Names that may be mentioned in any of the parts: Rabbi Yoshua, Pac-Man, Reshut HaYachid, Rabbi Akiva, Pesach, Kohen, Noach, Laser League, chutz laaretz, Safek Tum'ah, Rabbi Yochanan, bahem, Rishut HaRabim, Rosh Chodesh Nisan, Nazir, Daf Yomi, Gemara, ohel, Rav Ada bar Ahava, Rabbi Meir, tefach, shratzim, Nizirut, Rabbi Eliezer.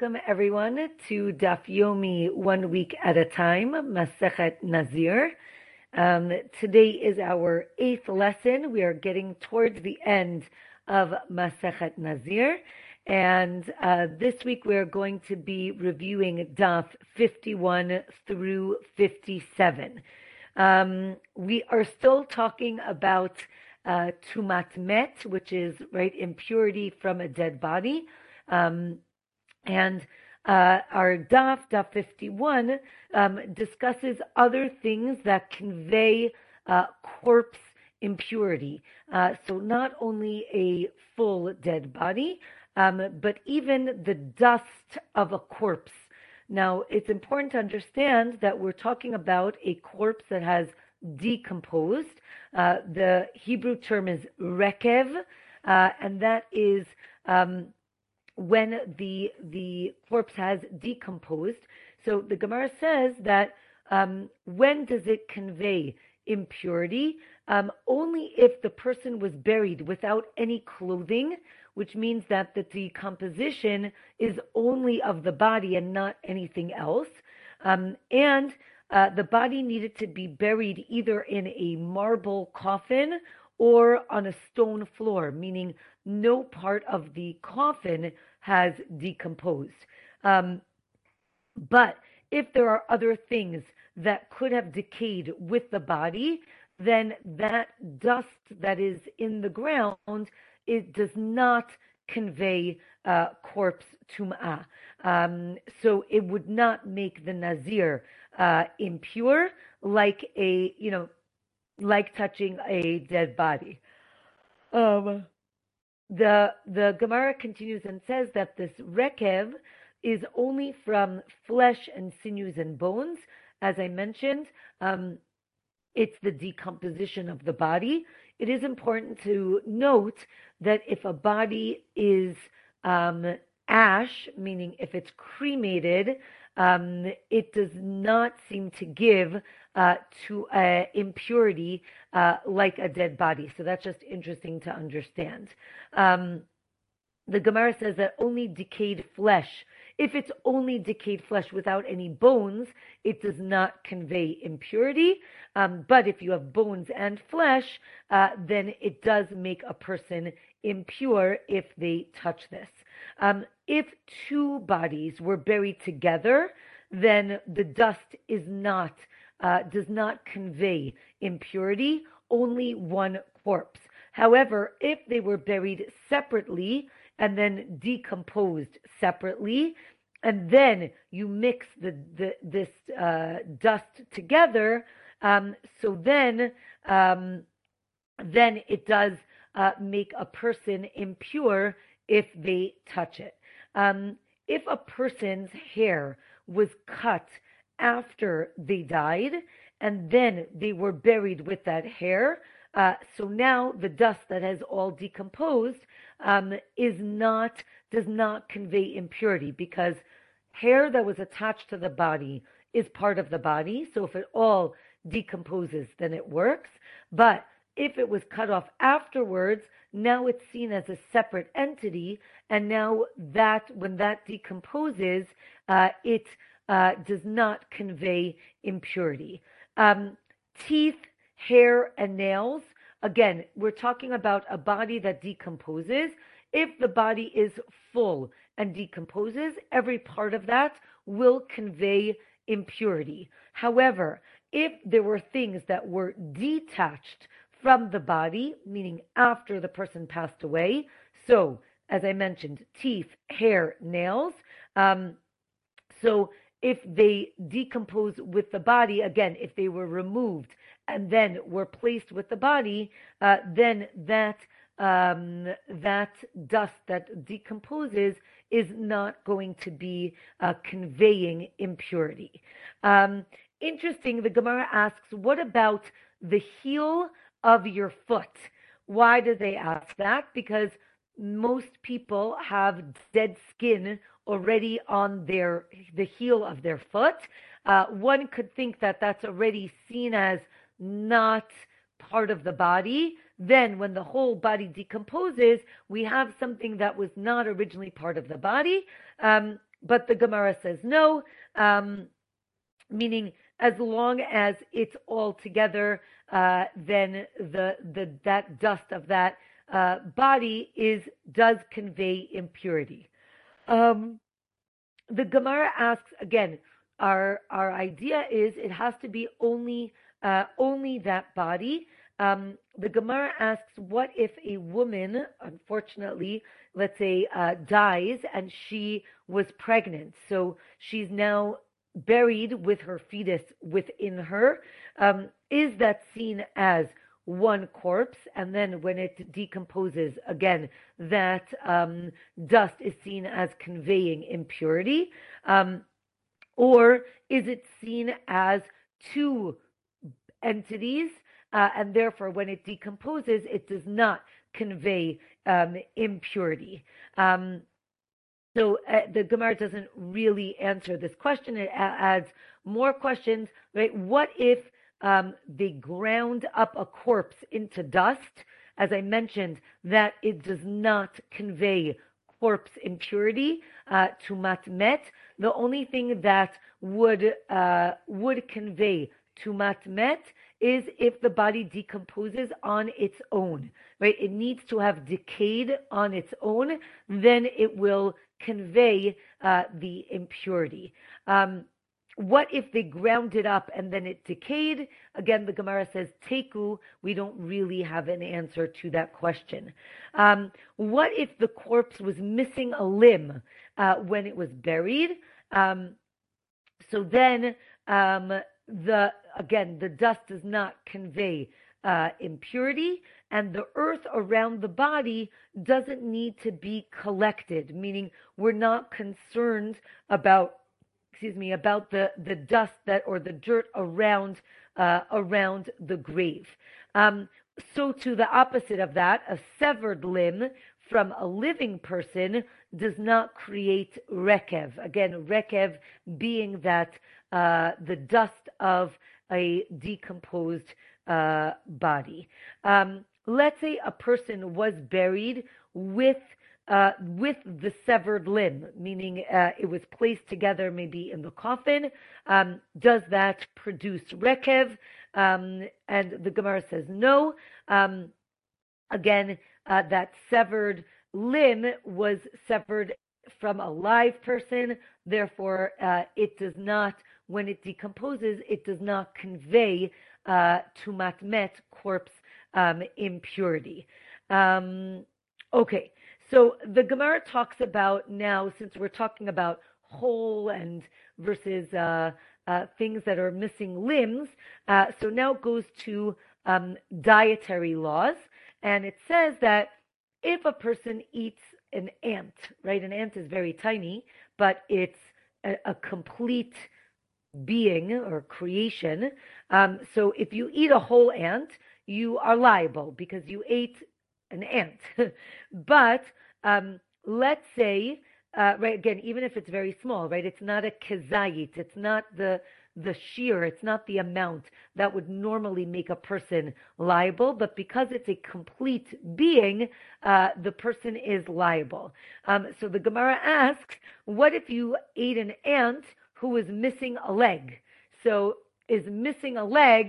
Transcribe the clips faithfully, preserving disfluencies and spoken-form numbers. Welcome everyone to Daf Yomi, one week at a time, Masechet Nazir. Um, today is our eighth lesson. We are getting towards the end of Masechet Nazir. And uh, this week we are going to be reviewing Daf fifty-one through fifty-seven. Um, we are still talking about uh, Tumat Met, which is right impurity from a dead body. Um, And uh, our Daf, Daf fifty-one, um, discusses other things that convey uh, corpse impurity. Uh, so not only a full dead body, um, but even the dust of a corpse. Now, it's important to understand that we're talking about a corpse that has decomposed. Uh, the Hebrew term is rekev, uh, and that is... Um, when the the corpse has decomposed. So the Gemara says that um, when does it convey impurity? Um, only if the person was buried without any clothing, which means that the decomposition is only of the body and not anything else. Um, and uh, the body needed to be buried either in a marble coffin or on a stone floor, meaning no part of the coffin has decomposed. Um, but if there are other things that could have decayed with the body, then that dust that is in the ground, it does not convey uh, corpse tum'ah. Um, so it would not make the nazir uh, impure, like a, you know, like touching a dead body. Um, the the Gemara continues and says that this rekev is only from flesh and sinews and bones. As I mentioned, um, it's the decomposition of the body. It is important to note that if a body is um, ash, meaning if it's cremated, Um, it does not seem to give uh, to uh, impurity uh, like a dead body. So that's just interesting to understand. Um, the Gemara says that only decayed flesh, if it's only decayed flesh without any bones, it does not convey impurity. Um, but if you have bones and flesh, uh, then it does make a person impure if they touch this. Um, if two bodies were buried together, then the dust is not uh, does not convey impurity, only one corpse. However, if they were buried separately and then decomposed separately, and then you mix the, the this uh, dust together, um, so then um, then it does uh, make a person impure if they touch it. Um, if a person's hair was cut after they died, and then they were buried with that hair, uh, so now the dust that has all decomposed um, is not does not convey impurity, because hair that was attached to the body is part of the body. So if it all decomposes, then it works. But if it was cut off afterwards, now it's seen as a separate entity, and now that when that decomposes, uh, it uh, does not convey impurity. Um, teeth, hair, and nails. Again, we're talking about a body that decomposes. If the body is full and decomposes, every part of that will convey impurity. However, if there were things that were detached from the body, meaning after the person passed away, so as I mentioned, teeth, hair, nails, um, so if they decompose with the body, again, if they were removed and then were placed with the body, uh, then that um, that dust that decomposes is not going to be uh, conveying impurity. Um, interesting, the Gemara asks, what about the heel of your foot? Why do they ask that? Because most people have dead skin already on their the heel of their foot. Uh, one could think that that's already seen as not part of the body. Then when the whole body decomposes, we have something that was not originally part of the body. Um, but the Gemara says no, um, meaning as long as it's all together, uh, then the the that dust of that uh, body is does convey impurity. Um, the Gemara asks again. Our our idea is it has to be only uh, only that body. Um, the Gemara asks, what if a woman, unfortunately, let's say, uh, dies and she was pregnant, so she's now buried with her fetus within her? Um, is that seen as one corpse, and then when it decomposes again, that um, dust is seen as conveying impurity? Um, Or is it seen as two entities, uh, and therefore when it decomposes, it does not convey um, impurity? Um, so uh, the Gemara doesn't really answer this question. It adds more questions, right? What if um, they ground up a corpse into dust? As I mentioned, that it does not convey corpse impurity, uh, Tumat Met. The only thing that would uh, would convey Tumat Met is if the body decomposes on its own, right? It needs to have decayed on its own, then it will convey uh, the impurity. Um, what if they ground it up and then it decayed? Again, the Gemara says, teku, we don't really have an answer to that question. Um, what if the corpse was missing a limb uh, when it was buried? Um, so then, um, the again, the dust does not convey uh, impurity, and the earth around the body doesn't need to be collected, meaning we're not concerned about excuse me, about the, the dust that or the dirt around uh, around the grave. Um, so to the opposite of that, a severed limb from a living person does not create rekev. Again, rekev being that uh, the dust of a decomposed uh, body. Um, let's say a person was buried with Uh, with the severed limb, meaning uh, it was placed together maybe in the coffin. Um, does that produce rekev? Um, and the Gemara says no. Um, again, uh, that severed limb was severed from a live person, therefore uh, it does not, when it decomposes, it does not convey uh, tumat met, corpse um, impurity. Um, okay. So the Gemara talks about now, since we're talking about whole and versus uh, uh, things that are missing limbs, uh, so now it goes to um, dietary laws. And it says that if a person eats an ant, right, an ant is very tiny, but it's a, a complete being or creation. Um, so if you eat a whole ant, you are liable because you ate an ant. But um, let's say, uh, right, again, even if it's very small, right, it's not a kezayit, it's not the the sheer, it's not the amount that would normally make a person liable, but because it's a complete being, uh, the person is liable. Um, so the Gemara asks, what if you ate an ant who is missing a leg? So is missing a leg,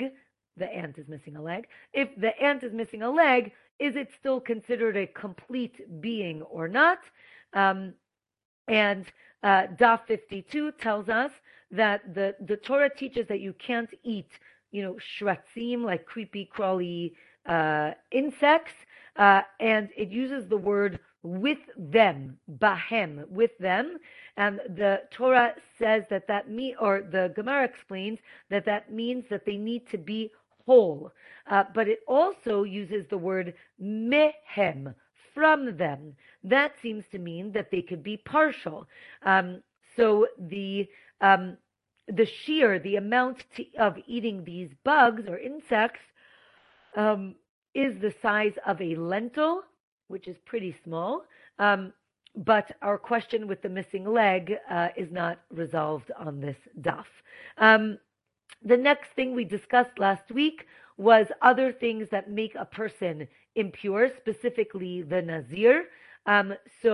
the ant is missing a leg, if the ant is missing a leg, is it still considered a complete being or not? Um, and uh, Daf fifty-two tells us that the, the Torah teaches that you can't eat, you know, shratzim, like creepy, crawly uh, insects. Uh, and it uses the word with them, bahem, with them. And the Torah says that that means, or the Gemara explains that that means that they need to be whole, uh, but it also uses the word mehem, from them. That seems to mean that they could be partial. Um, so the um, the sheer, the amount to, of eating these bugs or insects um, is the size of a lentil, which is pretty small. Um, but our question with the missing leg uh, is not resolved on this daf. Um, The next thing we discussed last week was other things that make a person impure, specifically the Nazir. Um, so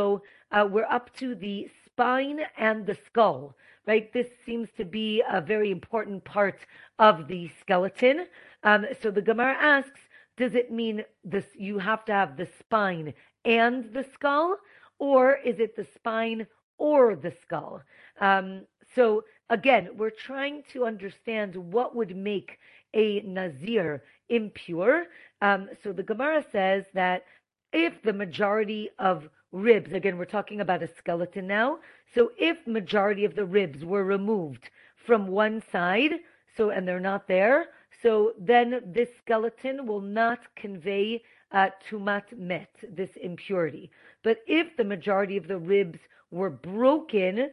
uh, we're up to the spine and the skull, right? This seems to be a very important part of the skeleton. Um, so the Gemara asks, does it mean this? You have to have the spine and the skull, or is it the spine or the skull? Um, so again, we're trying to understand what would make a Nazir impure. Um, so the Gemara says that if the majority of ribs, again, we're talking about a skeleton now, so if majority of the ribs were removed from one side, so and they're not there, so then this skeleton will not convey uh, Tumat Met, this impurity. But if the majority of the ribs were broken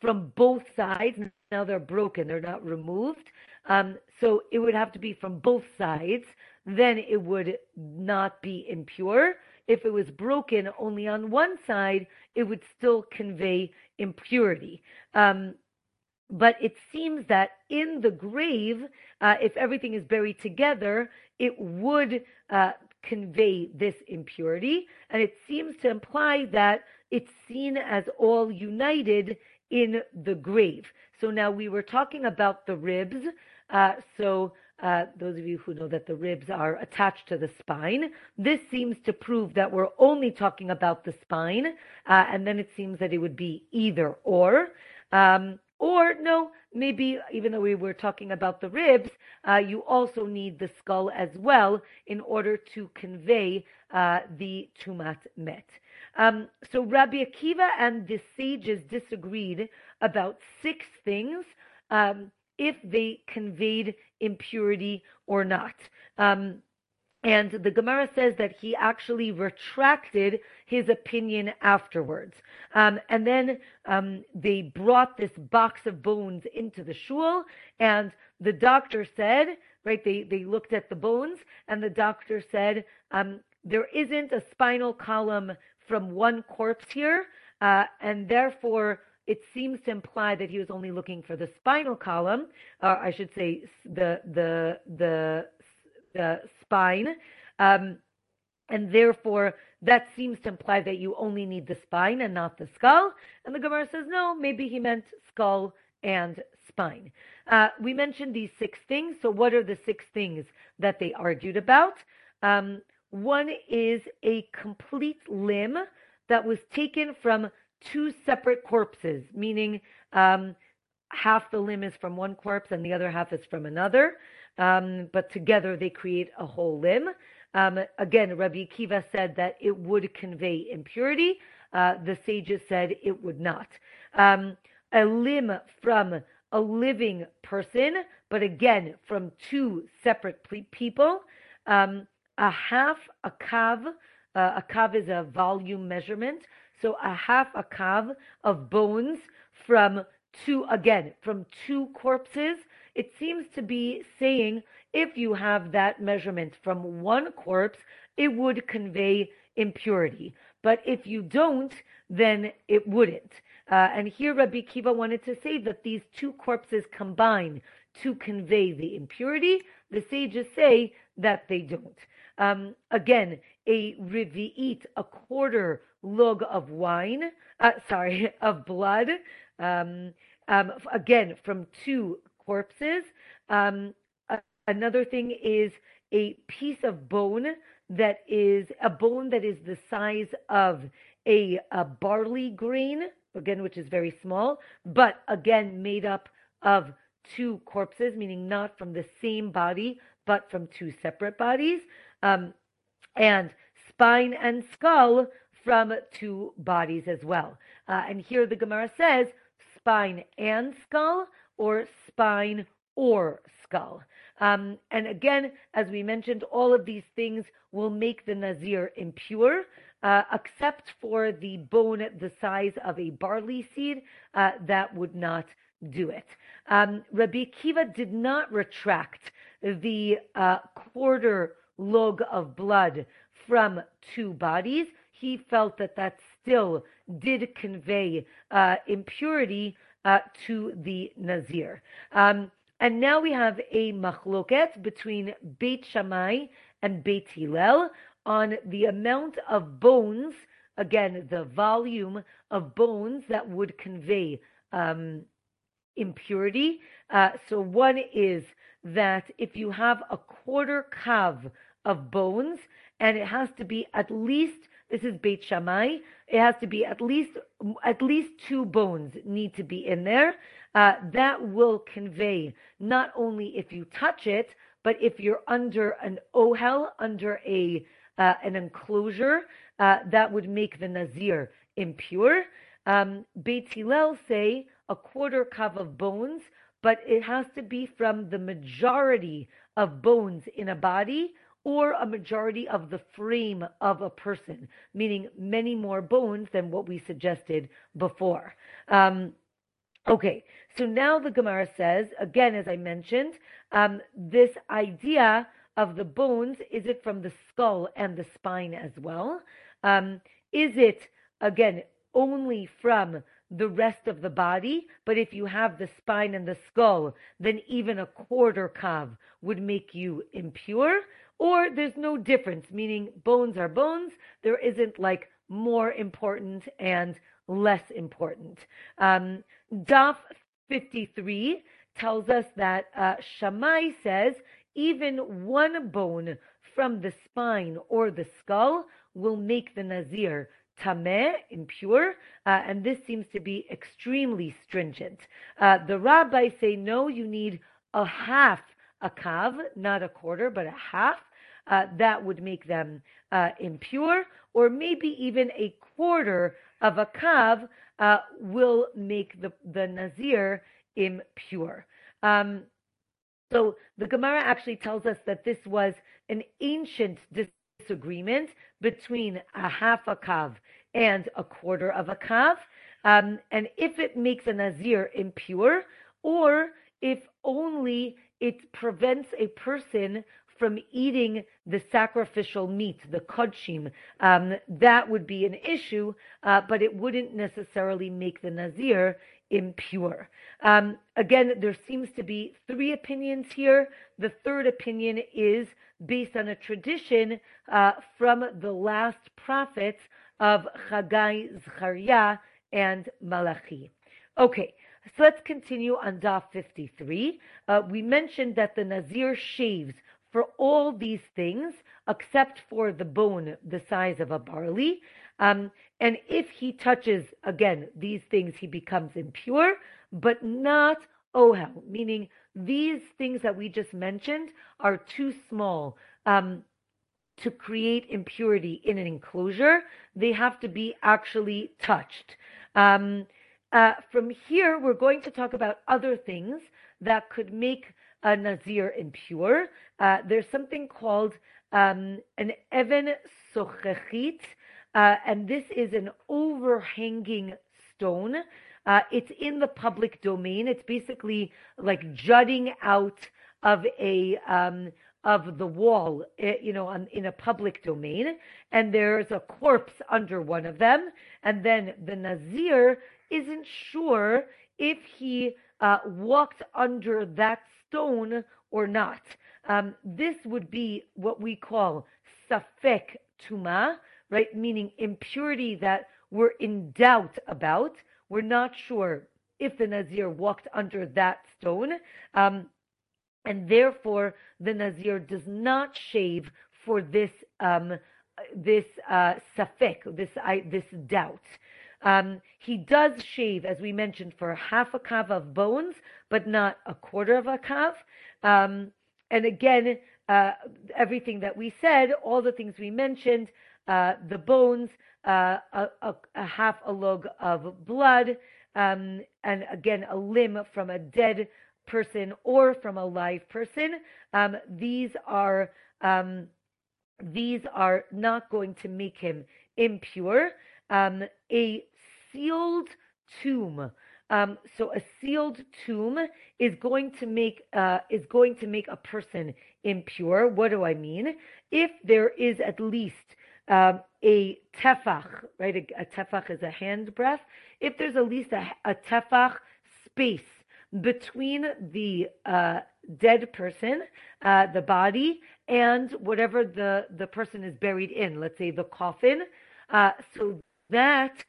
from both sides, now they're broken, they're not removed, um, so it would have to be from both sides, then it would not be impure. If it was broken only on one side, it would still convey impurity. Um, but it seems that in the grave, uh, if everything is buried together, it would uh, convey this impurity. And it seems to imply that it's seen as all united in the grave. So now we were talking about the ribs. Uh, so... Uh, those of you who know that the ribs are attached to the spine, this seems to prove that we're only talking about the spine, uh, and then it seems that it would be either or. Um, or, no, maybe even though we were talking about the ribs, uh, you also need the skull as well in order to convey uh, the Tumat Met. Um, so Rabbi Akiva and the sages disagreed about six things, um, if they conveyed impurity or not. Um, and the Gemara says that he actually retracted his opinion afterwards. Um, and then um, they brought this box of bones into the shul, and the doctor said, right, they, they looked at the bones, and the doctor said, um, there isn't a spinal column from one corpse here, uh, and therefore it seems to imply that he was only looking for the spinal column, or I should say the the the, the spine, um, and therefore that seems to imply that you only need the spine and not the skull. And the Gemara says, no, maybe he meant skull and spine. Uh, we mentioned these six things, so what are the six things that they argued about? Um, one is a complete limb that was taken from two separate corpses, meaning um, half the limb is from one corpse and the other half is from another, um, but together they create a whole limb. Um, again, Rabbi Akiva said that it would convey impurity. Uh, the sages said it would not. Um, a limb from a living person, but again, from two separate p- people. Um, a half, a kav, uh, a kav is a volume measurement, so a half a kav of bones from two, again, from two corpses. It seems to be saying if you have that measurement from one corpse, it would convey impurity. But if you don't, then it wouldn't. Uh, and here Rabbi Akiva wanted to say that these two corpses combine to convey the impurity. The sages say that they don't. Um, again, a rivi'it, a quarter log of wine, uh, sorry, of blood, um, um, again, from two corpses. Um, uh, another thing is a piece of bone that is a bone that is the size of a, a barley grain, again, which is very small, but again, made up of two corpses, meaning not from the same body, but from two separate bodies, um, and spine and skull from two bodies as well. Uh, and here the Gemara says spine and skull, or spine or skull. Um, and again, as we mentioned, all of these things will make the Nazir impure, uh, except for the bone the size of a barley seed. Uh, that would not do it. Um, Rabbi Akiva did not retract the uh, quarter log of blood from two bodies. He felt that that still did convey uh, impurity uh, to the Nazir. Um, and now we have a machloket between Beit Shammai and Beit Hillel on the amount of bones, again, the volume of bones that would convey um, impurity. Uh, so one is that if you have a quarter kav of bones, and it has to be at least, this is Beit Shammai, it has to be at least at least two bones need to be in there. Uh, that will convey not only if you touch it, but if you're under an ohel, under a uh, an enclosure, uh, that would make the Nazir impure. Um, Beit Hillel say a quarter kav of bones, but it has to be from the majority of bones in a body, or a majority of the frame of a person, meaning many more bones than what we suggested before. Um, okay, so now the Gemara says, again, as I mentioned, um, this idea of the bones, is it from the skull and the spine as well? Um, is it, again, only from the rest of the body? But if you have the spine and the skull, then even a quarter kav would make you impure? Or there's no difference, meaning bones are bones. There isn't like more important and less important. Um, Daf fifty-three tells us that uh, Shammai says even one bone from the spine or the skull will make the Nazir tameh, impure, uh, and this seems to be extremely stringent. Uh, the rabbis say no, you need a half a kav, not a quarter, but a half. Uh, that would make them uh, impure, or maybe even a quarter of a kav uh, will make the, the Nazir impure. Um, so the Gemara actually tells us that this was an ancient dis- disagreement between a half a kav and a quarter of a kav, um, and if it makes a Nazir impure, or if only it prevents a person from eating the sacrificial meat, the kodshim, um, that would be an issue, uh, but it wouldn't necessarily make the Nazir impure. Um, again, there seems to be three opinions here. The third opinion is based on a tradition uh, from the last prophets of Haggai, Zechariah, and Malachi. Okay, so let's continue on Daf fifty-three. Uh, we mentioned that the Nazir shaves for all these things, except for the bone the size of a barley. Um, and if he touches, again, these things, he becomes impure, but not ohel, meaning these things that we just mentioned are too small um, to create impurity in an enclosure. They have to be actually touched. Um, uh, from here, we're going to talk about other things that could make a Nazir impure. Uh, there's something called um, an even sochechit, uh, and this is an overhanging stone. Uh, it's in the public domain. It's basically like jutting out of a um, of the wall, you know, on, in a public domain, and there's a corpse under one of them, and then the Nazir isn't sure if he uh, walked under that stone or not. Um, this would be what we call Safek Tum'ah, right? Meaning impurity that we're in doubt about. We're not sure if the Nazir walked under that stone. Um, and therefore, the Nazir does not shave for this um, this uh, Safek, this, I, this doubt. Um, he does shave, as we mentioned, for half a kav of bones, but not a quarter of a kav. Um, and again, uh, everything that we said, all the things we mentioned, uh, the bones, uh, a, a, a half a log of blood, um, and again, a limb from a dead person or from a live person. Um, these are um, these are not going to make him impure. Um, a sealed tomb. Um, so a sealed tomb is going to make uh, is going to make a person impure. What do I mean? If there is at least um, a tefach, right? A, a tefach is a hand breadth. If there's at least a, a tefach space between the uh, dead person, uh, the body, and whatever the, the person is buried in, let's say the coffin, uh, so that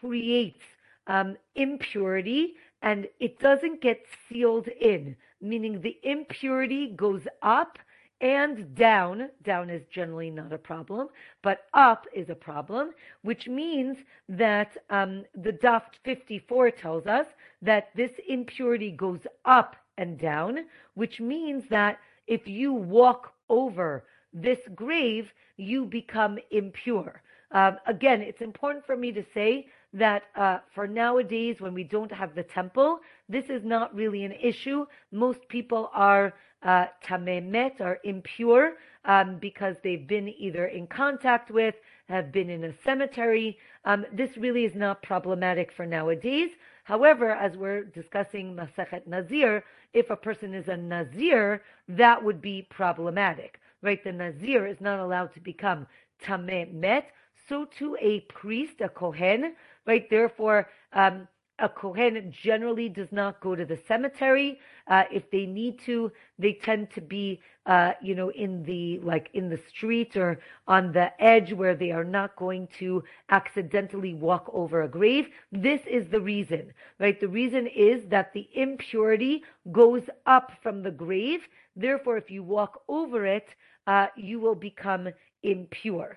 creates um, impurity and it doesn't get sealed in, meaning the impurity goes up and down. Down is generally not a problem, but up is a problem, which means that um, the Daf fifty-four tells us that this impurity goes up and down, which means that if you walk over this grave, you become impure. Um, again, it's important for me to say that uh, for nowadays, when we don't have the temple, this is not really an issue. Most people are uh, tamei met, are impure, um, because they've been either in contact with, have been in a cemetery. Um, this really is not problematic for nowadays. However, as we're discussing Masechet Nazir, if a person is a Nazir, that would be problematic, right? The Nazir is not allowed to become tamei met. So to a priest, a Kohen, right? Therefore, um, a Kohen generally does not go to the cemetery. Uh, if they need to, they tend to be, uh, you know, in the, like in the street or on the edge where they are not going to accidentally walk over a grave. This is the reason, right? The reason is that the impurity goes up from the grave. Therefore, if you walk over it, uh, you will become impure.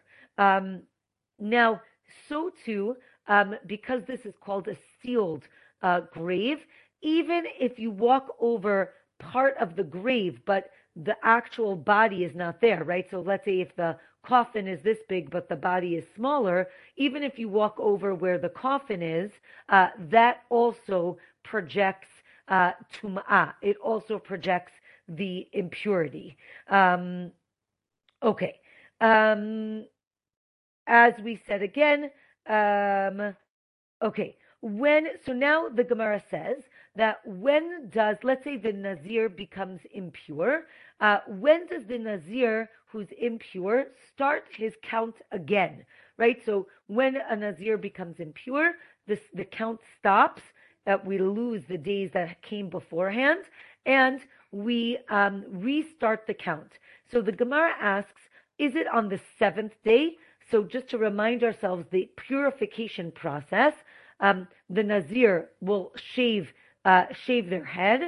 Um, Now, so too, um, because this is called a sealed uh, grave, even if you walk over part of the grave, but the actual body is not there, right? So let's say if the coffin is this big, but the body is smaller, even if you walk over where the coffin is, uh, that also projects uh, tum'ah. It also projects the impurity. Um, okay. Um, As we said again, um, okay, when, so now the Gemara says that when does, let's say the Nazir becomes impure, uh, when does the Nazir who's impure start his count again, right? So when a Nazir becomes impure, this, the count stops, that we lose the days that came beforehand, and we um, restart the count. So the Gemara asks, is it on the seventh day? So just to remind ourselves, the purification process, um, the Nazir will shave uh, shave their head.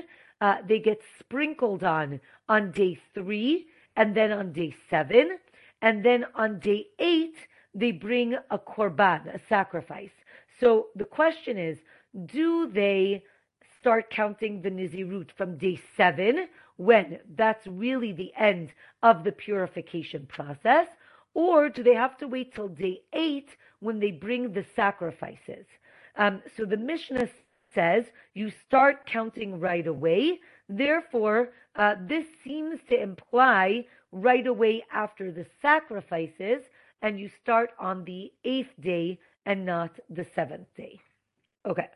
Uh, they get sprinkled on on day three, and then on day seven. And then on day eight, they bring a korban, a sacrifice. So the question is, do they start counting the Nizirut from day seven, when that's really the end of the purification process? Or do they have to wait till day eight when they bring the sacrifices? Um, so the Mishnah says you start counting right away. Therefore, uh, this seems to imply right away after the sacrifices, and you start on the eighth day and not the seventh day. Okay.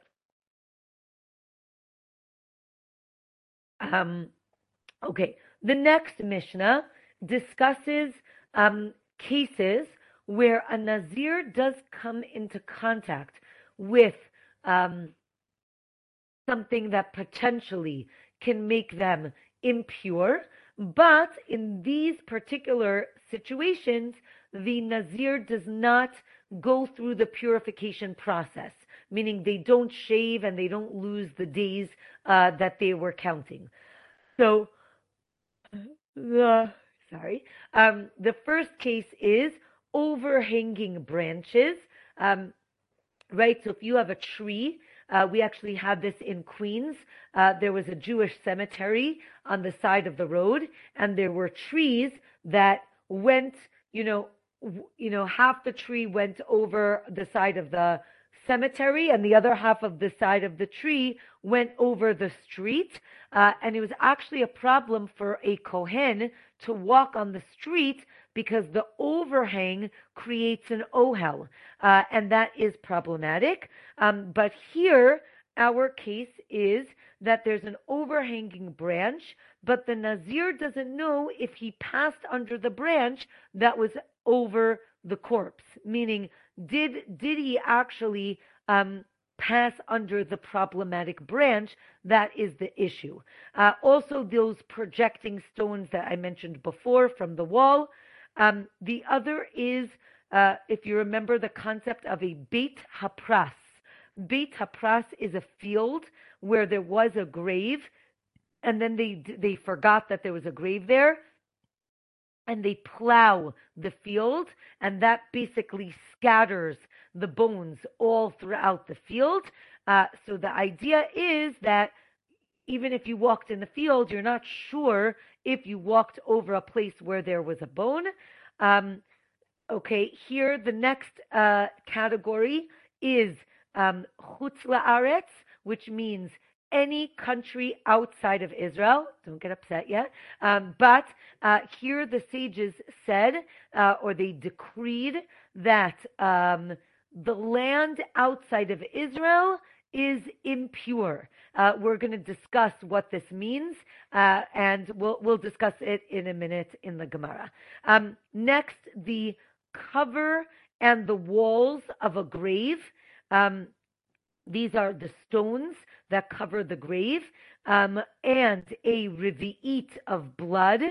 Um, okay. The next Mishnah discusses um, cases where a Nazir does come into contact with um, something that potentially can make them impure, but in these particular situations, the Nazir does not go through the purification process, meaning they don't shave and they don't lose the days uh, that they were counting. So, the... Sorry. Um, the first case is overhanging branches, um, right? So if you have a tree, uh, we actually had this in Queens. Uh, there was a Jewish cemetery on the side of the road, and there were trees that went, you know, w- you know, half the tree went over the side of the cemetery, and the other half of the side of the tree went over the street. Uh, and it was actually a problem for a Kohen to walk on the street because the overhang creates an ohel, uh, and that is problematic. Um, but here, our case is that there's an overhanging branch, but the Nazir doesn't know if he passed under the branch that was over the corpse, meaning did did he actually um, pass under the problematic branch? That is the issue. Uh, also, those projecting stones that I mentioned before from the wall. Um, the other is, uh, if you remember the concept of a Beit Hapras, Beit HaPras is a field where there was a grave, and then they they forgot that there was a grave there, and they plow the field, and that basically scatters the bones all throughout the field. Uh, so the idea is that even if you walked in the field, you're not sure if you walked over a place where there was a bone. Um, okay, here the next uh, category is um, chutz laaretz, which means any country outside of Israel. Don't get upset yet. Um, but uh, here the sages said, uh, or they decreed, that um, the land outside of Israel is impure. Uh, we're going to discuss what this means, uh, and we'll we'll discuss it in a minute in the Gemara. Um, next, the cover and the walls of a grave. Um, these are the stones that cover the grave, um, and a rivi'it of blood,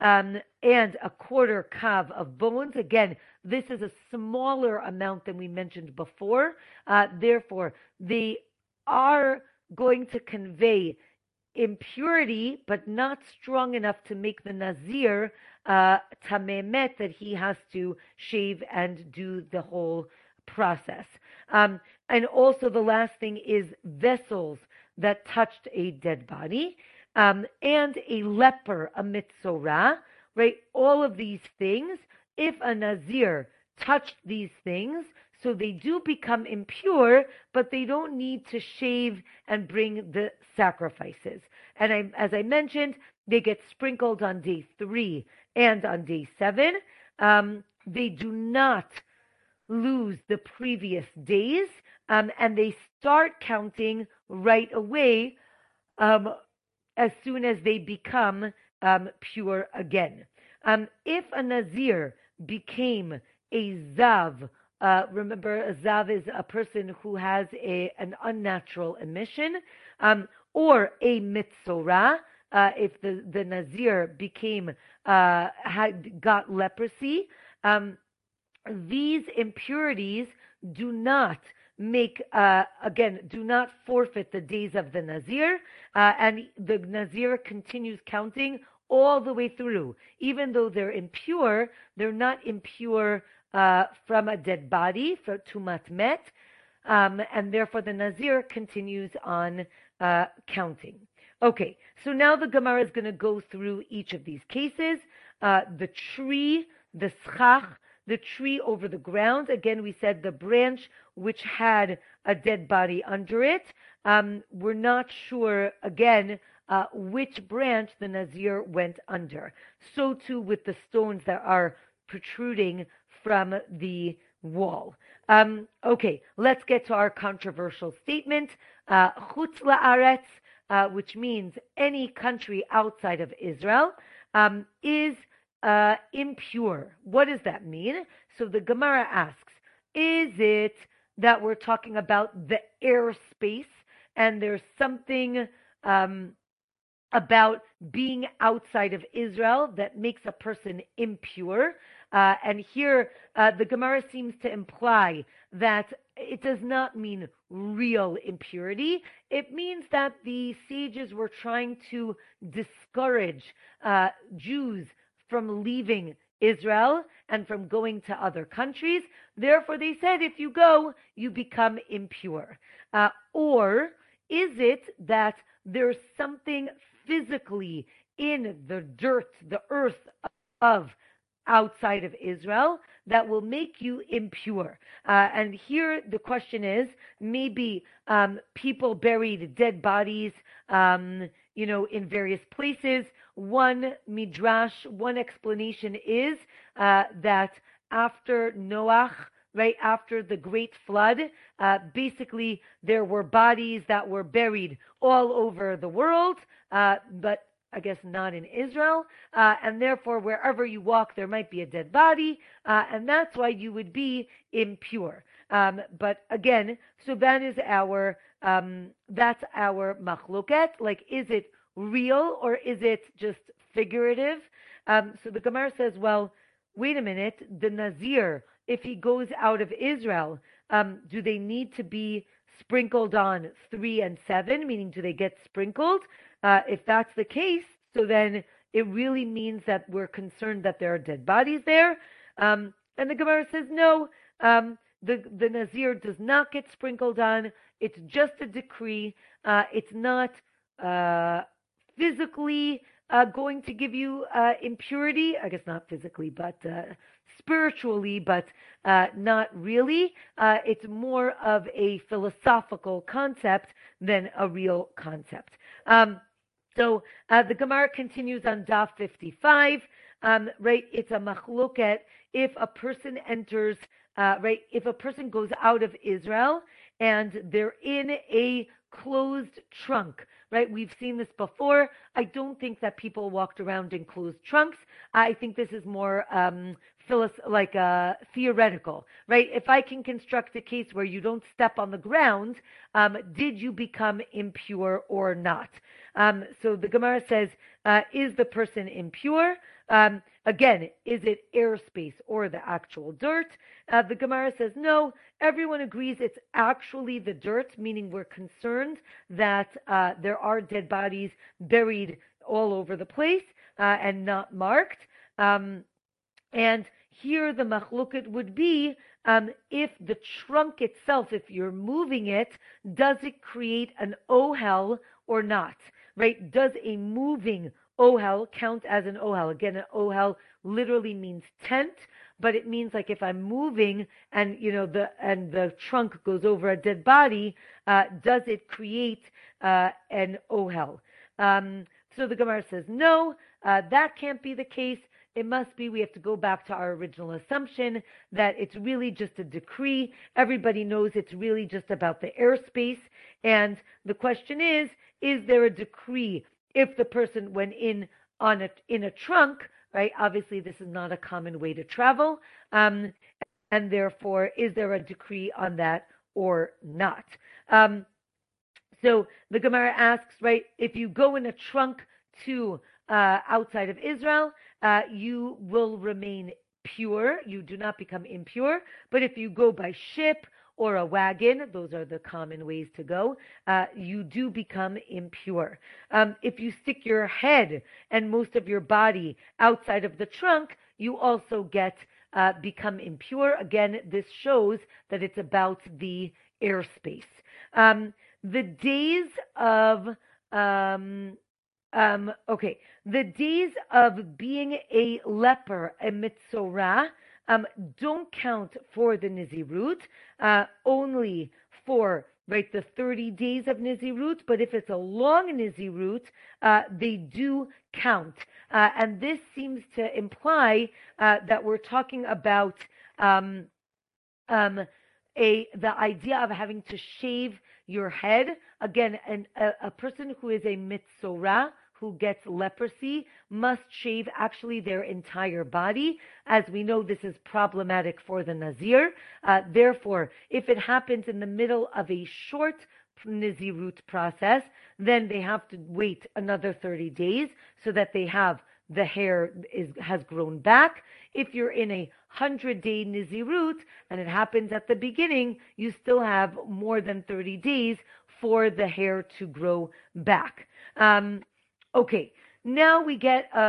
um, and a quarter kav of bones. Again, this is a smaller amount than we mentioned before. Uh, therefore, they are going to convey impurity, but not strong enough to make the Nazir uh, Tumat Met, that he has to shave and do the whole process. Um, and also the last thing is vessels that touched a dead body, um, and a leper, a mitzora, right? All of these things, if a Nazir touched these things, so they do become impure, but they don't need to shave and bring the sacrifices. And I, as I mentioned, they get sprinkled on day three and on day seven. Um, they do not lose the previous days, um, and they start counting right away um, as soon as they become um, pure again. Um, if a Nazir became a zav, Uh, remember, a zav is a person who has a, an unnatural emission, um, or a mitzora, uh, if the, the Nazir became, uh, had got leprosy. Um, these impurities do not make, uh, again, do not forfeit the days of the Nazir, uh, and the Nazir continues counting all the way through. Even though they're impure, they're not impure Uh, from a dead body, from Tumat Met, um, and therefore the Nazir continues on uh, counting. Okay, so now the Gemara is going to go through each of these cases. Uh, the tree, the schach, the tree over the ground. Again, we said the branch which had a dead body under it. Um, we're not sure, again, uh, which branch the Nazir went under. So too with the stones that are protruding from the wall. Um, okay, let's get to our controversial statement. Chutz la'aretz, uh, which means any country outside of Israel, um, is uh, impure. What does that mean? So the Gemara asks, is it that we're talking about the airspace and there's something um, about being outside of Israel that makes a person impure? Uh, and here, uh, the Gemara seems to imply that it does not mean real impurity. It means that the sages were trying to discourage uh, Jews from leaving Israel and from going to other countries. Therefore, they said, if you go, you become impure. Uh, or is it that there's something physically in the dirt, the earth of outside of Israel that will make you impure? Uh, and here the question is, maybe um, people buried dead bodies, um, you know, in various places. One midrash, one explanation is uh, that after Noach, right after the great flood, uh, basically there were bodies that were buried all over the world, uh, but I guess not in Israel, uh, and therefore wherever you walk there might be a dead body, uh, and that's why you would be impure. Um, but again, so that is our, um, that's our machloket. Like, is it real or is it just figurative? Um, so the Gemara says, well, wait a minute, the Nazir, if he goes out of Israel, um, do they need to be sprinkled on three and seven, meaning do they get sprinkled? Uh, if that's the case, so then it really means that we're concerned that there are dead bodies there. Um, and the Gemara says, no, um, the, the Nazir does not get sprinkled on. It's just a decree. Uh, it's not uh, physically uh, going to give you uh, impurity. I guess not physically, but uh, spiritually, but uh, not really. Uh, it's more of a philosophical concept than a real concept. Um, so uh, the Gemara continues on Daf fifty-five. Um, right, it's a machloket. If a person enters, uh, right, if a person goes out of Israel and they're in a closed trunk, right? We've seen this before. I don't think that people walked around in closed trunks. I think this is more um, philosoph- like uh, theoretical, right? If I can construct a case where you don't step on the ground, um, did you become impure or not? Um, so the Gemara says, uh, is the person impure? Um, again, is it airspace or the actual dirt? Uh, the Gemara says, no, everyone agrees it's actually the dirt, meaning we're concerned that uh, there are dead bodies buried all over the place uh, and not marked. Um, and here the machloket would be, um, if the trunk itself, if you're moving it, does it create an ohel or not, right? Does a moving ohel count as an ohel? Again, an ohel literally means tent, but it means like if I'm moving and, you know, the and the trunk goes over a dead body, uh, does it create uh, an ohel? Um, so the Gemara says, no, uh, that can't be the case. It must be, we have to go back to our original assumption that it's really just a decree. Everybody knows it's really just about the airspace. And the question is, is there a decree if the person went in on a, in a trunk, right? Obviously, this is not a common way to travel. Um, and therefore, is there a decree on that or not? Um, so the Gemara asks, right, if you go in a trunk to uh, outside of Israel, Uh, you will remain pure. You do not become impure. But if you go by ship or a wagon, those are the common ways to go, uh, you do become impure. Um, if you stick your head and most of your body outside of the trunk, you also get uh, become impure. Again, this shows that it's about the airspace. Um, the days of... Um, Um, okay, the days of being a leper, a mitzora, um, don't count for the Nizirut, uh, only for, right, the thirty days of Nizirut, but if it's a long Nizirut, uh, they do count. Uh, and this seems to imply uh, that we're talking about um, um, a the idea of having to shave your head. Again, an, a, a person who is a mitzora, who gets leprosy, must shave actually their entire body. As we know, this is problematic for the Nazir. Uh, therefore, if it happens in the middle of a short Nizirut process, then they have to wait another thirty days so that they have the hair is, has grown back. If you're in a hundred-day Nizirut and it happens at the beginning, you still have more than thirty days for the hair to grow back. Um, Okay, now we get a,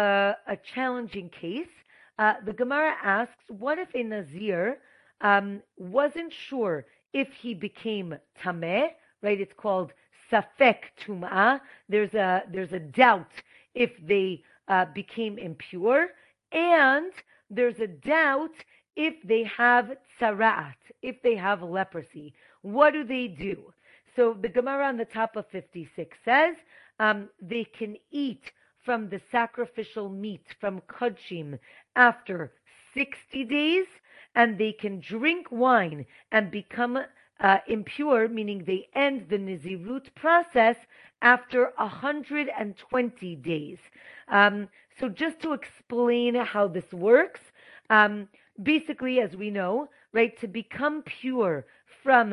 a challenging case. Uh, the Gemara asks, what if a Nazir um, wasn't sure if he became Tameh, right? It's called Safek Tum'ah. There's a, there's a doubt if they uh, became impure, and there's a doubt if they have tzaraat, if they have leprosy. What do they do? So the Gemara on the top of fifty-six says, Um, they can eat from the sacrificial meat, from kodshim, after sixty days, and they can drink wine and become uh, impure, meaning they end the Nizirut process after one hundred twenty days. Um, so just to explain how this works, um, basically, as we know, right, to become pure from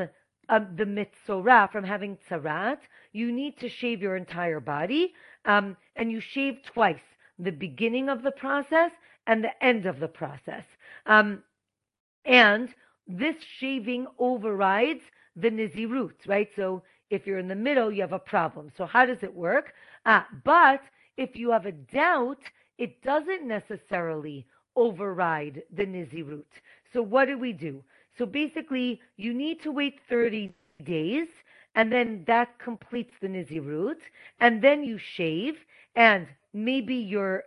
Uh, the mitzora, from having tzaraat, you need to shave your entire body, um, and you shave twice, the beginning of the process and the end of the process. Um, and this shaving overrides the Nizirut, right? So if you're in the middle, you have a problem. So how does it work? Ah, but if you have a doubt, it doesn't necessarily override the Nizirut. So what do we do? So basically, you need to wait thirty days, and then that completes the Nizirut, and then you shave, and maybe you're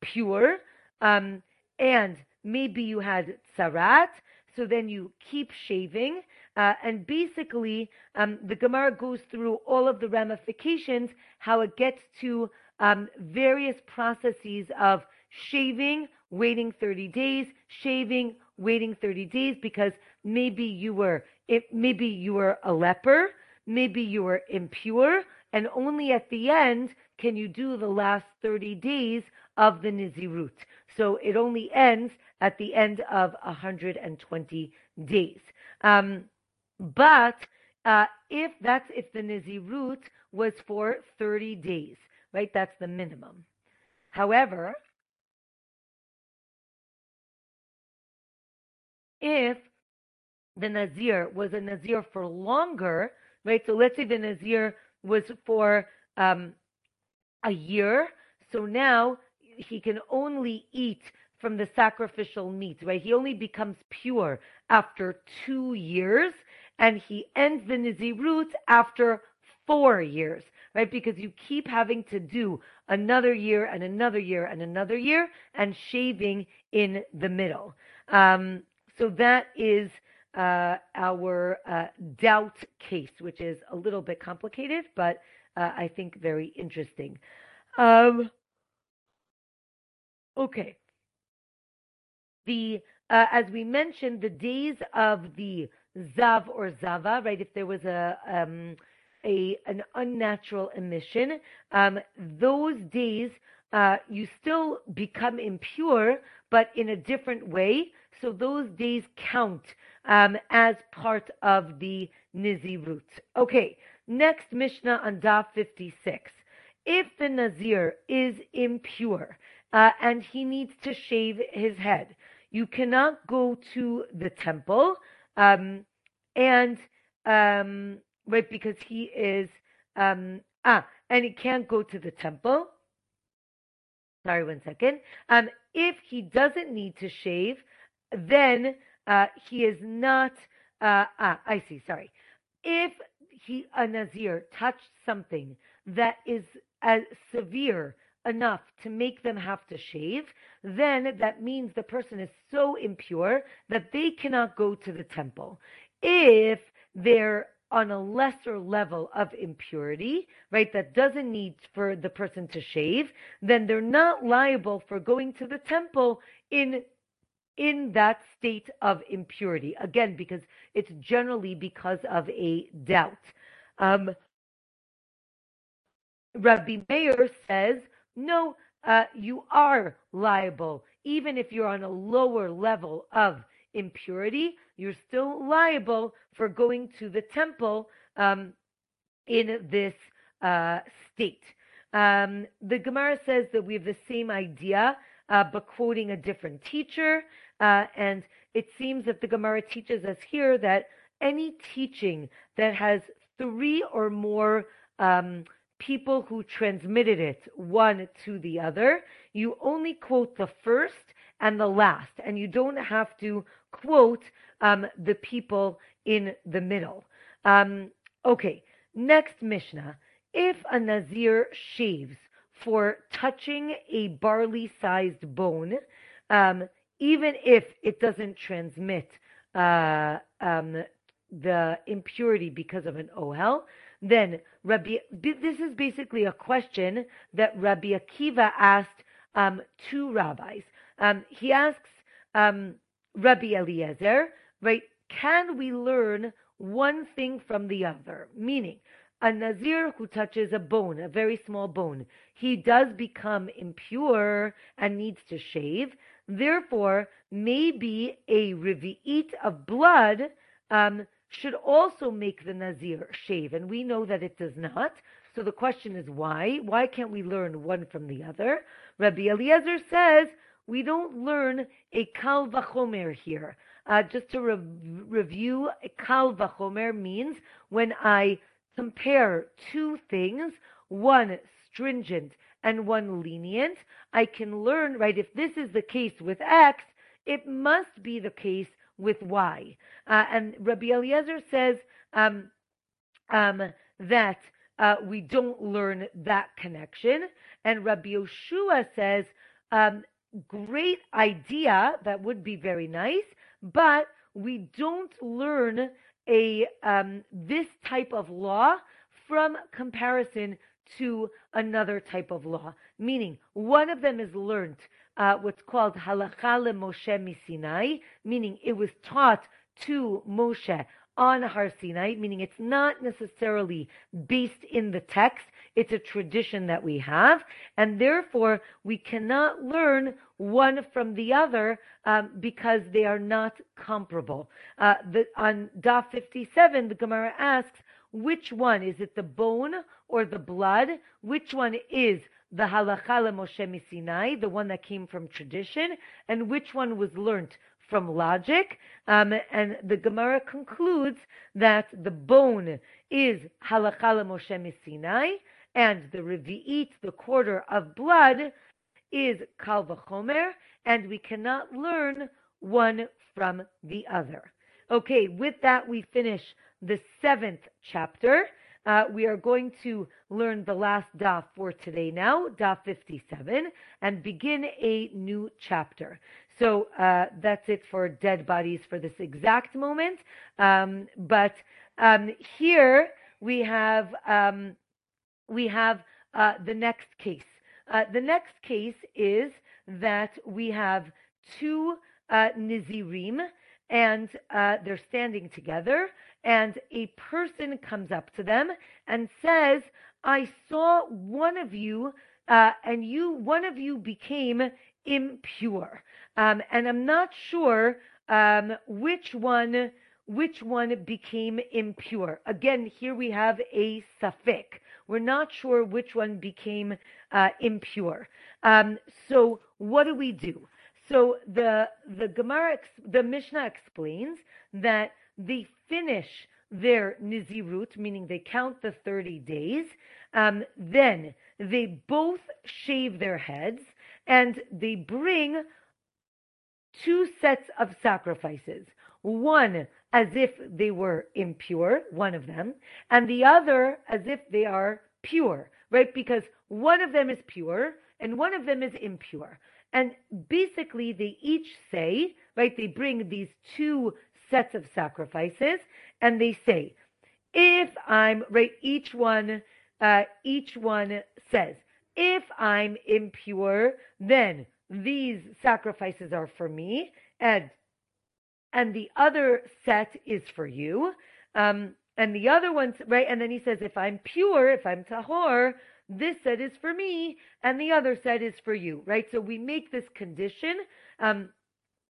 pure, um, and maybe you had tzaraat, so then you keep shaving, uh, and basically um, the Gemara goes through all of the ramifications, how it gets to um, various processes of shaving, waiting thirty days, shaving, waiting thirty days, because maybe you were it, maybe you were a leper, maybe you were impure, and only at the end can you do the last thirty days of the Nizirut. So it only ends at the end of one hundred twenty days. Um, but uh, if that's if the Nizirut was for thirty days, right? That's the minimum. However, if the Nazir was a Nazir for longer, right? So let's say the Nazir was for um, a year. So now he can only eat from the sacrificial meat, right? He only becomes pure after two years, and he ends the Nizirut after four years, right? Because you keep having to do another year and another year and another year and shaving in the middle. Um, so that is uh, our uh, doubt case, which is a little bit complicated, but uh, I think very interesting. Um, okay. The uh, as we mentioned, the days of the zav or zava, right? If there was a um, a an unnatural emission, um, those days uh, you still become impure, but in a different way. So those days count um, as part of the Nizirut. Okay. Next Mishnah on Daf fifty-six. If the Nazir is impure uh, and he needs to shave his head, you cannot go to the temple, um, and um, right, because he is um, ah, and he can't go to the temple. Sorry, one second. Um, if he doesn't need to shave, then uh, he is not. Uh, ah, I see. Sorry. If he a Nazir touched something that is as severe enough to make them have to shave, then that means the person is so impure that they cannot go to the temple. If they're on a lesser level of impurity, right, that doesn't need for the person to shave, then they're not liable for going to the temple in in that state of impurity. Again, because it's generally because of a doubt. Um, Rabbi Meir says, no, uh, you are liable. Even if you're on a lower level of impurity, you're still liable for going to the temple um, in this uh, state. Um, the Gemara says that we have the same idea, uh, but quoting a different teacher. Uh, and it seems that the Gemara teaches us here that any teaching that has three or more um people who transmitted it one to the other, you only quote the first and the last, and you don't have to quote um, the people in the middle. Um, okay, next Mishnah. If a Nazir shaves for touching a barley-sized bone, um, even if it doesn't transmit uh, um, the impurity because of an ohel, then Rabbi, this is basically a question that Rabbi Akiva asked um, two rabbis. Um, he asks um, Rabbi Eliezer, right, can we learn one thing from the other? Meaning, a Nazir who touches a bone, a very small bone, he does become impure and needs to shave. Therefore, maybe a rivi'it of blood um, should also make the Nazir shave, and we know that it does not. So the question is why? Why can't we learn one from the other? Rabbi Eliezer says we don't learn a kal vachomer here. Uh, just to re- review, kal vachomer means when I compare two things, one stringent and one lenient, I can learn, right, if this is the case with X, it must be the case with Y. Uh, and Rabbi Eliezer says um, um, that uh, we don't learn that connection. And Rabbi Yoshua says, um, great idea, that would be very nice, but we don't learn a um, this type of law from comparison to another type of law. Meaning, one of them is learned uh, what's called halacha le moshe misinai, meaning it was taught to Moshe on Har Sinai, meaning it's not necessarily based in the text. It's a tradition that we have, and therefore we cannot learn one from the other um, because they are not comparable. Uh, the, on Daf fifty-seven, the Gemara asks, which one? Is it the bone or the blood? Which one is the halacha le Moshe Misinai, the one that came from tradition, and which one was learnt from logic? Um, and the Gemara concludes that the bone is halacha le Moshe Misinai, and the revi'it, the quarter of blood, is kal vachomer, and we cannot learn one from the other. Okay, with that we finish the seventh chapter. Uh, we are going to learn the last daf for today now, daf fifty-seven, and begin a new chapter. So uh, that's it for dead bodies for this exact moment. Um, but um, here we have um, we have uh, the next case. Uh, the next case is that we have two uh, nizirim, and uh, they're standing together, and a person comes up to them and says, I saw one of you, uh, and you, one of you became impure. Um, and I'm not sure um, which one, which one became impure. Again, here we have a safek. We're not sure which one became uh, impure. Um, so what do we do? So the the Gemara, the Mishnah explains that they finish their nizirut, meaning they count the thirty days. Um, then they both shave their heads, and they bring two sets of sacrifices. One as if they were impure, one of them, and the other as if they are pure, right? Because one of them is pure and one of them is impure. And basically they each say, right, they bring these two sets of sacrifices and they say, if I'm, right, each one, uh, each one says, if I'm impure, then these sacrifices are for me, and and the other set is for you. Um, and the other one's, right, and then he says, if I'm pure, if I'm tahor, this set is for me, and the other set is for you, right? So we make this condition, um,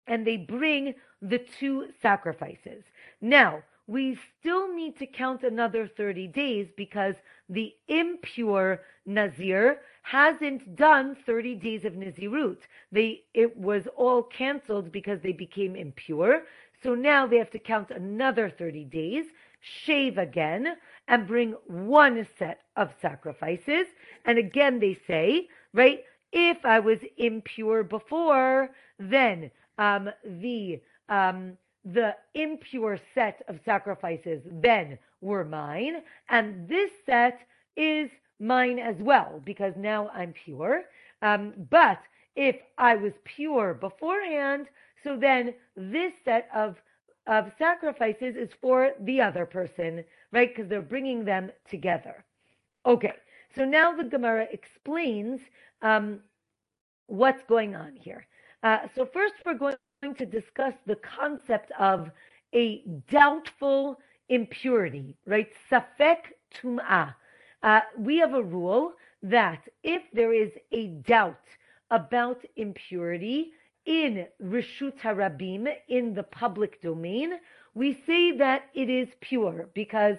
and they bring the two sacrifices. Now, we still need to count another thirty days because the impure Nazir hasn't done thirty days of Nizirut. They, it was all canceled because they became impure. So now they have to count another thirty days, shave again, and bring one set of sacrifices. And again they say, right, if I was impure before, then um, the... Um, the impure set of sacrifices then were mine, and this set is mine as well, because now I'm pure. Um, but if I was pure beforehand, so then this set of, of sacrifices is for the other person, right? Because they're bringing them together. Okay, so now the Gemara explains um, what's going on here. Uh, so first we're going going to discuss the concept of a doubtful impurity, right? Safek Tum'ah. Uh, we have a rule that if there is a doubt about impurity in Rishut HaRabim, in the public domain, we say that it is pure because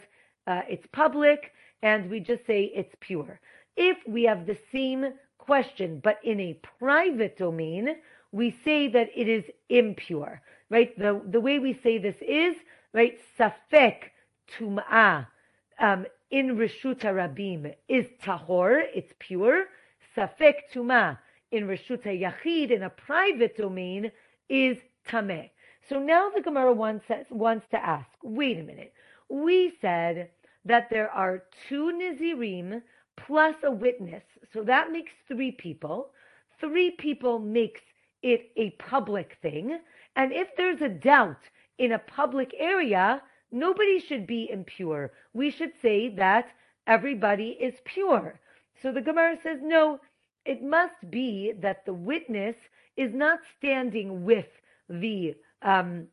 uh, it's public, and we just say it's pure. If we have the same question, but in a private domain, we say that it is impure. right? The the way we say this is, right, Safek Tum'ah um, in Reshut HaRabim is tahor, it's pure. Safek Tum'ah in Reshut HaYachid, in a private domain, is tameh. So now the Gemara wants, wants to ask, wait a minute. We said that there are two nizirim plus a witness. So that makes three people. Three people makes it a public thing. And if there's a doubt in a public area, nobody should be impure. We should say that everybody is pure. So the Gemara says, no, it must be that the witness is not standing with the um,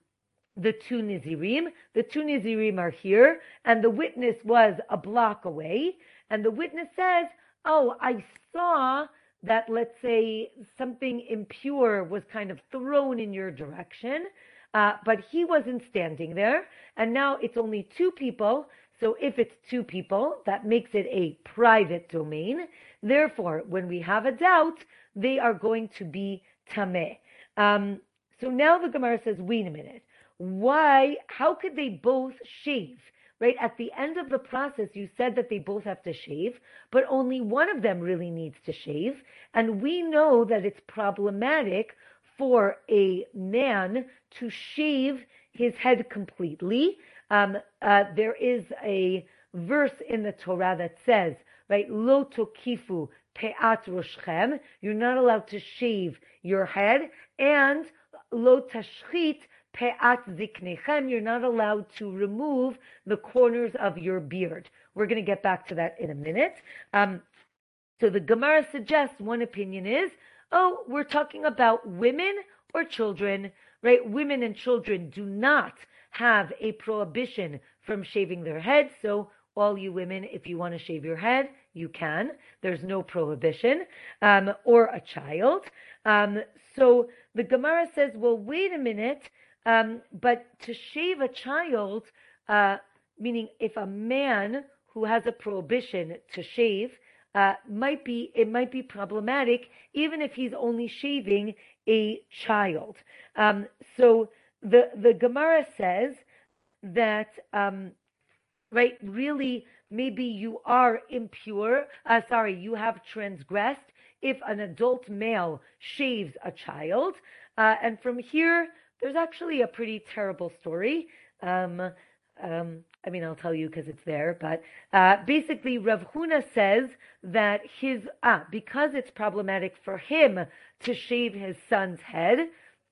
the two Nizirim. The two Nizirim are here, and the witness was a block away. And the witness says, oh, I saw that, let's say, something impure was kind of thrown in your direction, uh, but he wasn't standing there. And now it's only two people. So if it's two people, that makes it a private domain. Therefore, when we have a doubt, they are going to be tameh. Um, so now the Gemara says, wait a minute. Why, how could they both shave? Right? At the end of the process, you said that they both have to shave, but only one of them really needs to shave. And we know that it's problematic for a man to shave his head completely. Um, uh, there is a verse in the Torah that says, right, lo tokifu pe'at roshchem, you're not allowed to shave your head, and lo tashchit pe'at ziknechem, you're not allowed to remove the corners of your beard. We're going to get back to that in a minute. Um, so the Gemara suggests one opinion is, oh, we're talking about women or children, right? Women and children do not have a prohibition from shaving their heads. So all you women, if you want to shave your head, you can. There's no prohibition, um, or a child. Um, so the Gemara says, well, wait a minute. Um, but to shave a child, uh, meaning if a man who has a prohibition to shave, uh, might be, it might be problematic, even if he's only shaving a child. Um, so the, the Gemara says that, um, right, really, maybe you are impure, uh, sorry, you have transgressed if an adult male shaves a child. Uh, and from here, there's actually a pretty terrible story. Um, um, I mean, I'll tell you because it's there, but uh, basically Rav Huna says that his, ah, because it's problematic for him to shave his son's head,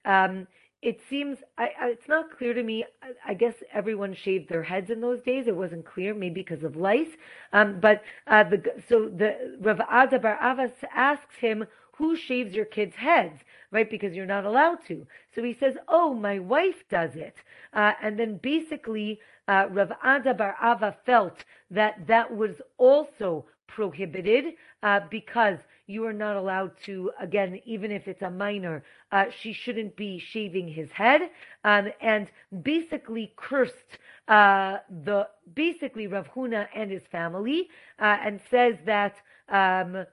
um, it seems, I, I, it's not clear to me, I, I guess everyone shaved their heads in those days, it wasn't clear, maybe because of lice, um, but uh, the, so the Rav Ada bar Ahava asks him, who shaves your kids' heads, right? Because you're not allowed to. So he says, oh, my wife does it. Uh, and then basically, uh, Rav Ada bar Ahava felt that that was also prohibited uh, because you are not allowed to, again, even if it's a minor, uh, she shouldn't be shaving his head, um, and basically cursed uh, the, basically Rav Huna and his family, uh, and says that, um,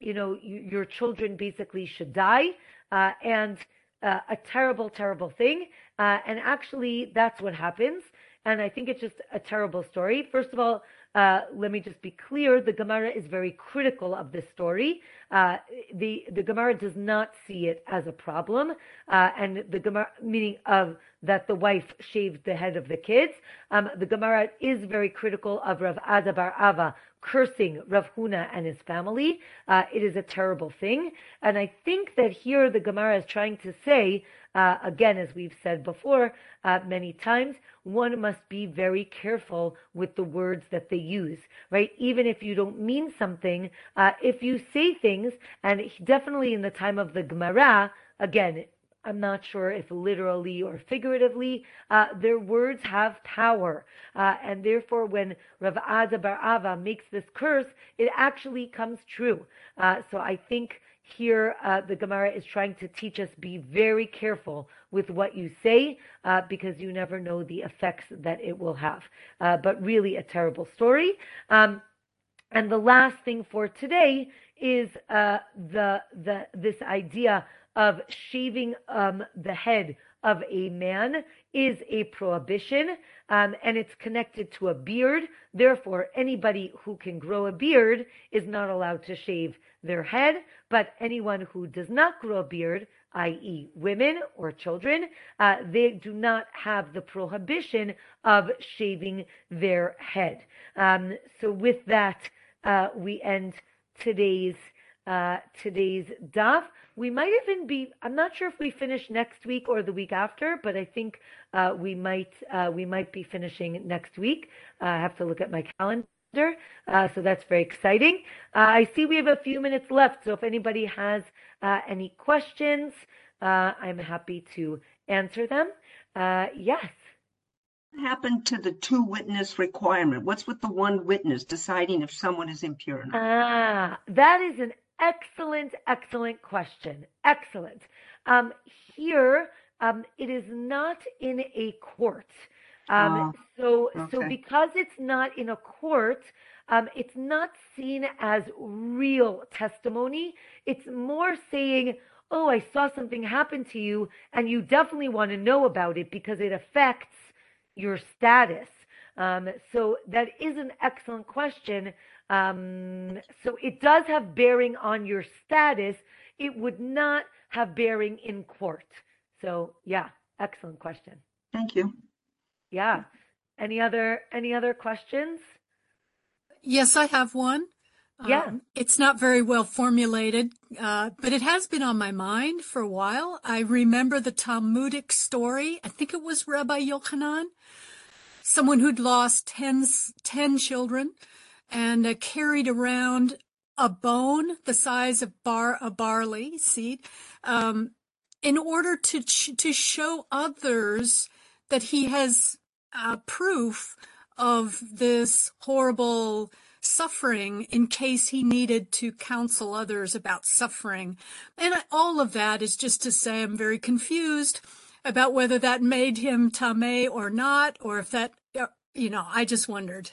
you know, you, your children basically should die, uh, and uh, a terrible, terrible thing. Uh, and actually, that's what happens. And I think it's just a terrible story. First of all, uh, let me just be clear. The Gemara is very critical of this story. Uh, the the Gemara does not see it as a problem, uh, and the Gemara, meaning of that the wife shaved the head of the kids. Um, the Gemara is very critical of Rav Ada bar Ahava cursing Rav Huna and his family. Uh, it is a terrible thing. And I think that here the Gemara is trying to say, uh, again, as we've said before uh, many times, one must be very careful with the words that they use, right? Even if you don't mean something, uh, if you say things, and definitely in the time of the Gemara, again, I'm not sure if literally or figuratively, uh, their words have power. Uh, and therefore, when Rav Ada bar Ahava makes this curse, it actually comes true. Uh, so I think here uh, the Gemara is trying to teach us, be very careful with what you say, uh, because you never know the effects that it will have. Uh, but really a terrible story. Um, and the last thing for today is uh, the the this idea of shaving um, the head of a man is a prohibition, um, and it's connected to a beard. Therefore, anybody who can grow a beard is not allowed to shave their head, but anyone who does not grow a beard, that is women or children, uh, they do not have the prohibition of shaving their head. Um, so with that, uh, we end today's Uh, today's daf. We might even be, I'm not sure if we finish next week or the week after, but I think uh, we might uh, we might be finishing next week. Uh, I have to look at my calendar, uh, so that's very exciting. Uh, I see we have a few minutes left, so if anybody has uh, any questions, uh, I'm happy to answer them. Uh, yes. What happened to the two witness requirement? What's with the one witness deciding if someone is impure or not? Ah, that is an Excellent, excellent question. Excellent. Um, here, um, it is not in a court. Um, oh, so, okay. so because it's not in a court, um, it's not seen as real testimony. It's more saying, oh, I saw something happen to you, and you definitely want to know about it because it affects your status. Um, so that is an excellent question. Um, so it does have bearing on your status. It would not have bearing in court. So yeah, excellent question. Thank you. Yeah. Any other, any other questions? Yes, I have one. Yeah. Um, it's not very well formulated, uh, but it has been on my mind for a while. I remember the Talmudic story. I think it was Rabbi Yochanan, someone who'd lost ten, ten children, and uh, carried around a bone the size of bar a barley seed um, in order to ch- to show others that he has uh, proof of this horrible suffering in case he needed to counsel others about suffering. And all of that is just to say I'm very confused about whether that made him tameh or not, or if that, you know, I just wondered.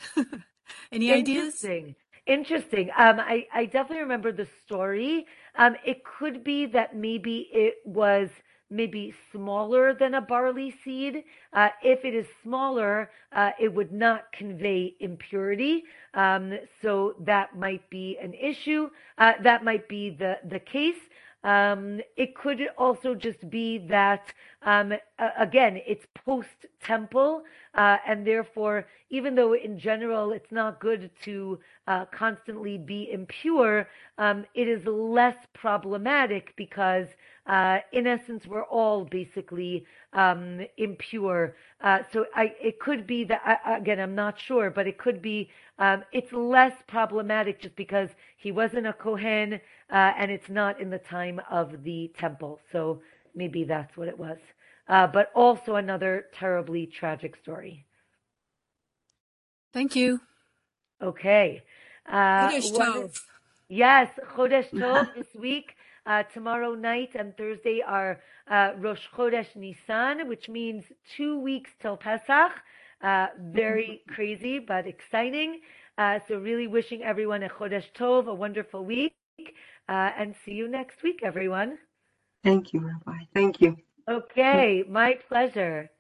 Any ideas? Interesting. Interesting. Um, I, I definitely remember the story. Um, it could be that maybe it was maybe smaller than a barley seed. Uh, if it is smaller, uh, it would not convey impurity. Um, so that might be an issue. Uh, that might be the, the case. Um, it could also just be that, um, uh, again, it's post-temple, uh, and therefore, even though in general it's not good to uh, constantly be impure, um, it is less problematic because, uh, in essence, we're all basically um, impure. Uh, so I, it could be that, I, again, I'm not sure, but it could be um, it's less problematic just because he wasn't a Kohen, Uh, and it's not in the time of the temple. So maybe that's what it was. Uh, but also another terribly tragic story. Thank you. Okay. Uh, Chodesh Tov. Is, yes, Chodesh Tov this week. Uh, tomorrow night and Thursday are uh, Rosh Chodesh Nisan, which means two weeks till Pesach. Uh, very crazy, but exciting. Uh, so really wishing everyone a Chodesh Tov, a wonderful week. Uh, and see you next week, everyone. Thank you, Rabbi. Thank you. Okay, my pleasure.